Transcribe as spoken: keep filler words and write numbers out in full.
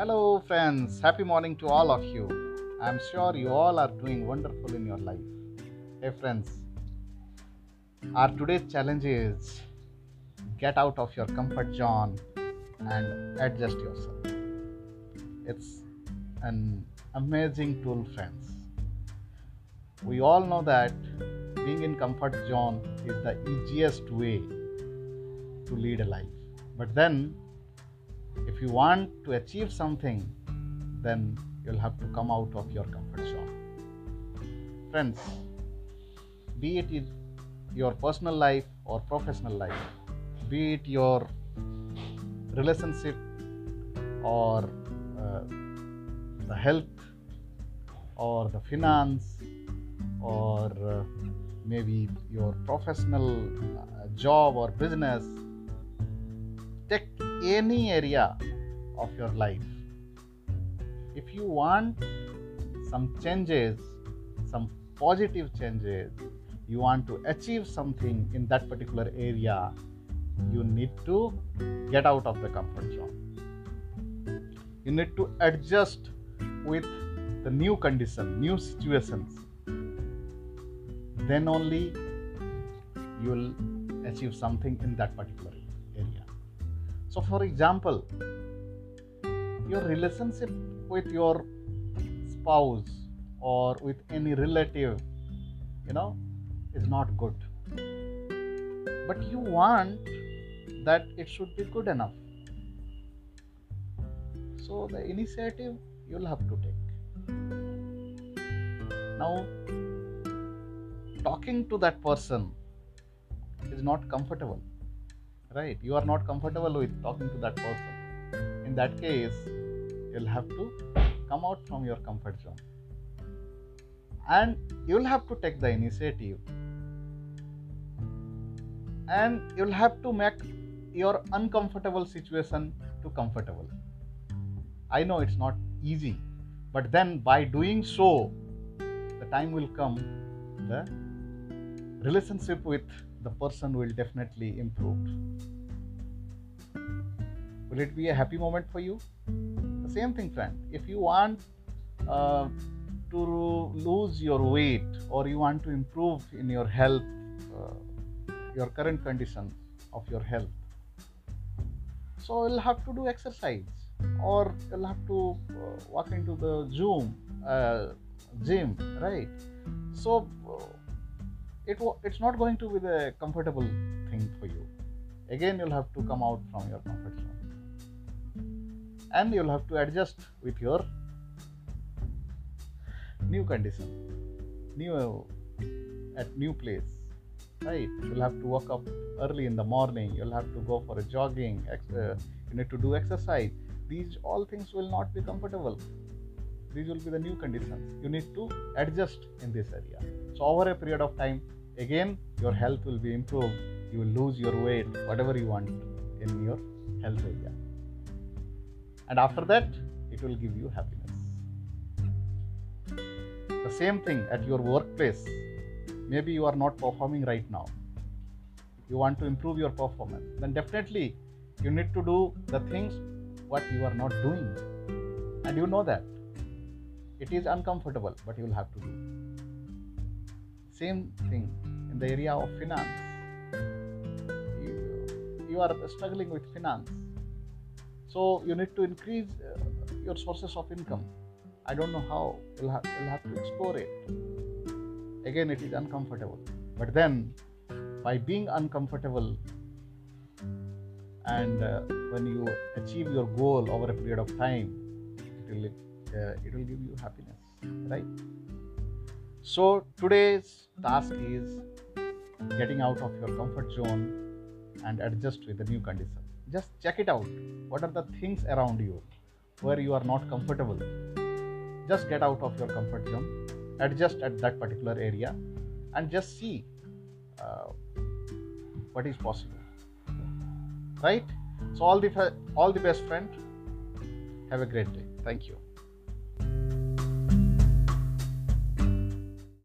Hello friends, happy morning to all of you. I am sure you all are doing wonderful in your life. Hey friends, our today's challenge is get out of your comfort zone and adjust yourself. It's an amazing tool, friends. We all know that being in comfort zone is the easiest way to lead a life. But then, if you want to achieve something, then you'll have to come out of your comfort zone. Friends, be it your personal life or professional life, be it your relationship or uh, the health or the finance or uh, maybe your professional uh, job or business, take any area of your life. If you want some changes, some positive changes, you want to achieve something in that particular area, you need to get out of the comfort zone. You need to adjust with the new condition, new situations. Then only you will achieve something in that particular area. So for example, your relationship with your spouse or with any relative, you know, is not good. But you want that it should be good enough. So the initiative you'll have to take. Now, talking to that person is not comfortable. Right, you are not comfortable with talking to that person. In that case, you'll have to come out from your comfort zone. And you'll have to take the initiative. And you'll have to make your uncomfortable situation to comfortable. I know it's not easy, but then by doing so, the time will come, the relationship with the person will definitely improve. Will it be a happy moment for you? The same thing, friend. If you want uh, to lose your weight or you want to improve in your health, uh, your current condition of your health, so you'll have to do exercise or you'll have to uh, walk into the gym, uh, gym, right? So, uh, It, it's not going to be the comfortable thing for you. Again, you'll have to come out from your comfort zone. And you'll have to adjust with your new condition, new at new place, right? You'll have to wake up early in the morning. You'll have to go for a jogging. Ex- uh, you need to do exercise. These all things will not be comfortable. These will be the new conditions. You need to adjust in this area. So over a period of time, again, your health will be improved. You will lose your weight, whatever you want in your health area. And after that, it will give you happiness. The same thing at your workplace. Maybe you are not performing right now. You want to improve your performance. Then definitely, you need to do the things what you are not doing. And you know that. It is uncomfortable, but you will have to do. Same thing in the area of finance. You, you are struggling with finance. So you need to increase uh, your sources of income. I don't know how. You'll have, you'll have to explore it. Again, it is uncomfortable. But then, by being uncomfortable and uh, when you achieve your goal over a period of time, it will Uh, it will give you happiness, right? So today's task is getting out of your comfort zone and adjust with the new condition. Just check it out. What are the things around you where you are not comfortable? Just get out of your comfort zone, adjust at that particular area, and just see uh, what is possible, right? So all the all the best, friend. Have a great day. Thank you.